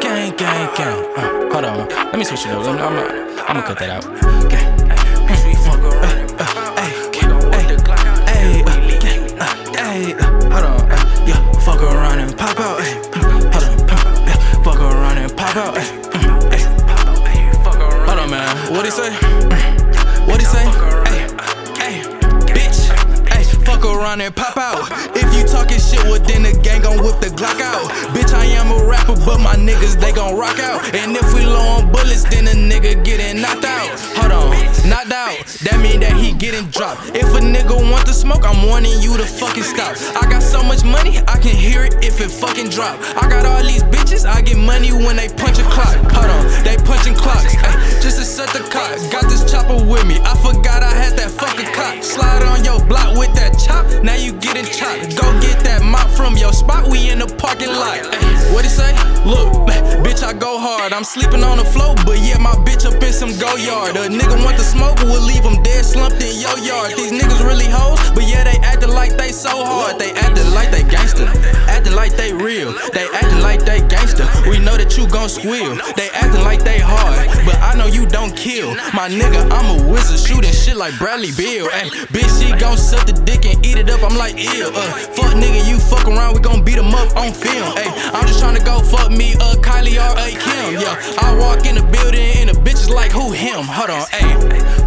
gang, gang, gang. Hold on, let me switch it up. I'ma cut that out. Gang. Hold on, yeah. Fuck around and pop out. Hold on, fuck around and pop out. Hold on, man. What he say? What he say? Around and pop out. If you talking shit, well then the gang gon' whip the Glock out. Bitch, I am a rapper, but my niggas, they gon' rock out. And if we low on bullets, then a nigga getting knocked out. Hold on, knocked out, that mean that he getting dropped. If a nigga want to smoke, I'm warning you to fucking stop. I got so much money, I can hear it if it fucking drop. I got all these bitches, I get money when they punch a clock. Hold on, they punching clocks, ay, just to set the clock. Got this chopper with me, I forgot I had that fucking clock. Slide on your block with that chop, now you getting chopped. Go get that mop from your spot, we in the parking lot. What he say? Look, bitch, I go hard. I'm sleeping on the floor, but yeah, my bitch up in some go yard. A nigga want the smoke, we'll leave him dead slumped in your yard. These niggas really hoes, but yeah, they acting like they so hard. They acting like they gangster, acting like they real. They acting like they gangster, we know that you gon' squeal. They acting like they hard, but I know you don't kill. My nigga, I'm a wizard, shooting shit like Bradley Beal. Ay, bitch, she gon' suck the dick and eat it up, I'm like, ew. Fuck nigga, you fuck around, we gon' beat him up on film. Ay, I'm just tryna go fuck me up, Kylie or a Kim. Yeah, I walk in the building and the bitch is like, who him? Hold on, ay.